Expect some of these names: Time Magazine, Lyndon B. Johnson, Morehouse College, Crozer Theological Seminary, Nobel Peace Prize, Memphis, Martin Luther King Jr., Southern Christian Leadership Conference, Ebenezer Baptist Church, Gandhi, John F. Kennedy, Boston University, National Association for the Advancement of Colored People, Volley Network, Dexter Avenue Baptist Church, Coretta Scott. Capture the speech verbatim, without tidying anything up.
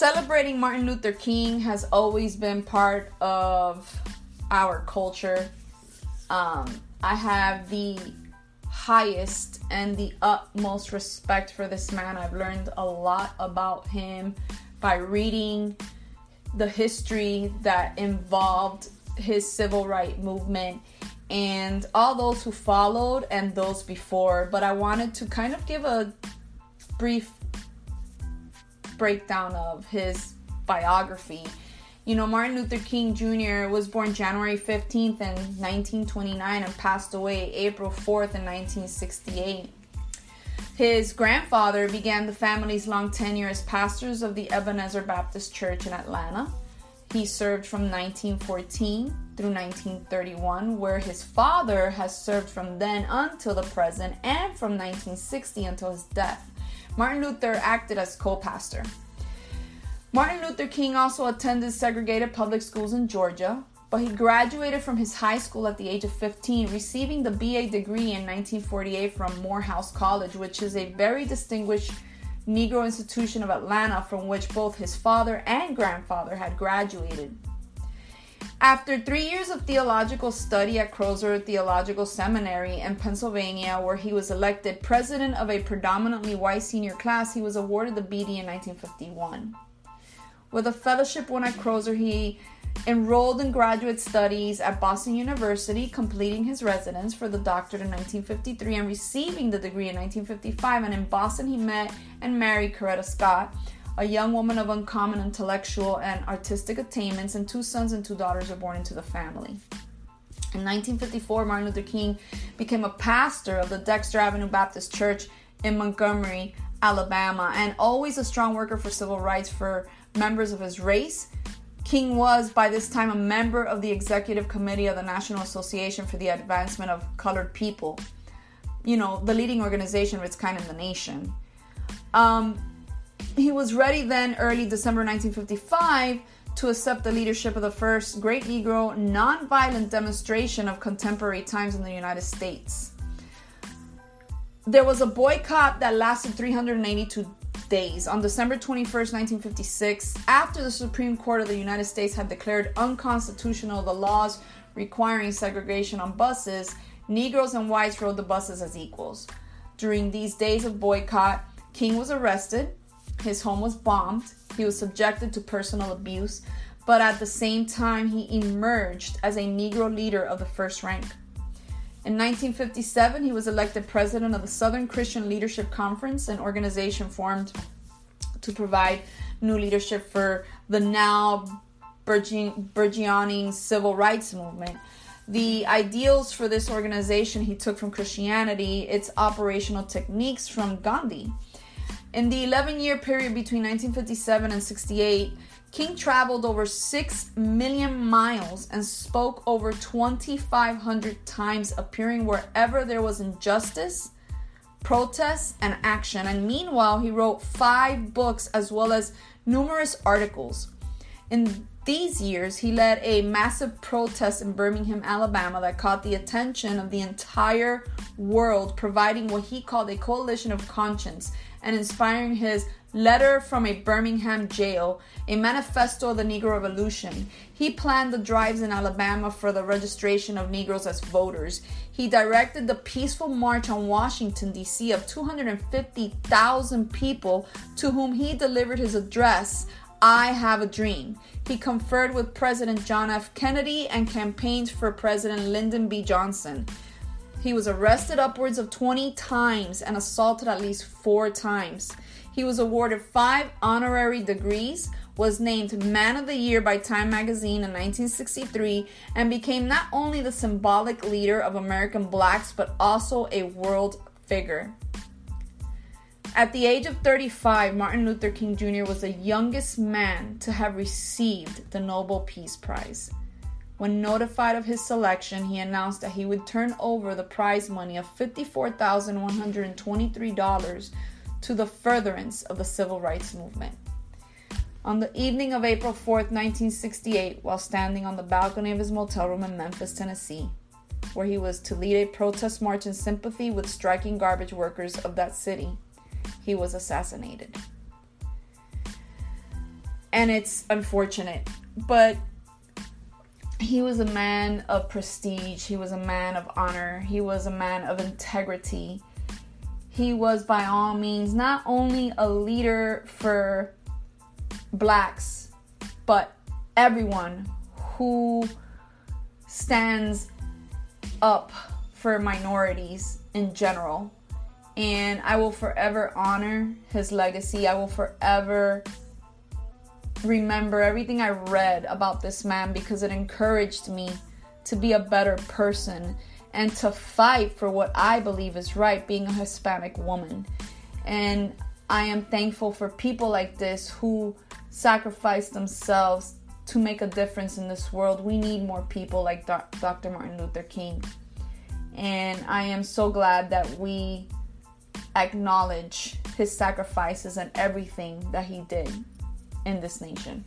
celebrating Martin Luther King has always been part of our culture. Um, I have the highest and the utmost respect for this man. I've learned a lot about him by reading the history that involved his civil rights movement and all those who followed and those before. But I wanted to kind of give a brief breakdown of his biography. You know, Martin Luther King Junior was born January fifteenth in nineteen twenty-nine and passed away April fourth in nineteen sixty-eight. His grandfather began the family's long tenure as pastors of the Ebenezer Baptist Church in Atlanta. He served from nineteen fourteen through nineteen thirty-one, where his father has served from then until the present and from nineteen sixty until his death. Martin Luther acted as co-pastor. Martin Luther King also attended segregated public schools in Georgia, but he graduated from his high school at the age of fifteen, receiving the B A degree in nineteen forty-eight from Morehouse College, which is a very distinguished Negro institution of Atlanta from which both his father and grandfather had graduated. After three years of theological study at Crozer Theological Seminary in Pennsylvania, where he was elected president of a predominantly white senior class, he was awarded the B D in nineteen fifty-one. With a fellowship won at Crozer, he enrolled in graduate studies at Boston University, completing his residence for the doctorate in nineteen fifty-three and receiving the degree in nineteen fifty-five. And in Boston, he met and married Coretta Scott, a young woman of uncommon intellectual and artistic attainments, and two sons and two daughters were born into the family. In nineteen fifty-four, Martin Luther King became a pastor of the Dexter Avenue Baptist Church in Montgomery, Alabama, and always a strong worker for civil rights for members of his race. King was, by this time, a member of the executive committee of the National Association for the Advancement of Colored People, you know, the leading organization of its kind in the nation. Um... He was ready then, early December nineteen fifty-five, to accept the leadership of the first great Negro nonviolent demonstration of contemporary times in the United States. There was a boycott that lasted three hundred eighty-two days. On December twenty-first, nineteen fifty-six, after the Supreme Court of the United States had declared unconstitutional the laws requiring segregation on buses, Negroes and whites rode the buses as equals. During these days of boycott, King was arrested. His home was bombed. He was subjected to personal abuse, but at the same time, he emerged as a Negro leader of the first rank. In nineteen fifty-seven, he was elected president of the Southern Christian Leadership Conference, an organization formed to provide new leadership for the now burgeoning civil rights movement. The ideals for this organization he took from Christianity, its operational techniques from Gandhi. In the eleven-year period between nineteen fifty-seven and sixty-eight, King traveled over six million miles and spoke over twenty-five hundred times, appearing wherever there was injustice, protest, and action. And meanwhile, he wrote five books as well as numerous articles. In these years, he led a massive protest in Birmingham, Alabama, that caught the attention of the entire world, providing what he called a coalition of conscience and inspiring his Letter from a Birmingham Jail, a manifesto of the Negro Revolution. He planned the drives in Alabama for the registration of Negroes as voters. He directed the peaceful march on Washington, D C of two hundred fifty thousand people, to whom he delivered his address, I Have a Dream. He conferred with President John F. Kennedy and campaigned for President Lyndon B. Johnson. He was arrested upwards of twenty times and assaulted at least four times. He was awarded five honorary degrees, was named Man of the Year by Time Magazine in nineteen sixty-three, and became not only the symbolic leader of American blacks, but also a world figure. At the age of thirty-five, Martin Luther King Junior was the youngest man to have received the Nobel Peace Prize. When notified of his selection, he announced that he would turn over the prize money of fifty-four thousand one hundred twenty-three dollars to the furtherance of the civil rights movement. On the evening of April fourth, nineteen sixty-eight, while standing on the balcony of his motel room in Memphis, Tennessee, where he was to lead a protest march in sympathy with striking garbage workers of that city, he was assassinated. and it's unfortunate. But he was a man of prestige. He was a man of honor. He was a man of integrity. He was, by all means, not only a leader for blacks, but everyone who stands up for minorities in general. And I will forever honor his legacy. I will forever remember everything I read about this man, because it encouraged me to be a better person and to fight for what I believe is right, being a Hispanic woman. And I am thankful for people like this who sacrifice themselves to make a difference in this world. We need more people like Doctor Martin Luther King. And I am so glad that we acknowledge his sacrifices and everything that he did in this nation.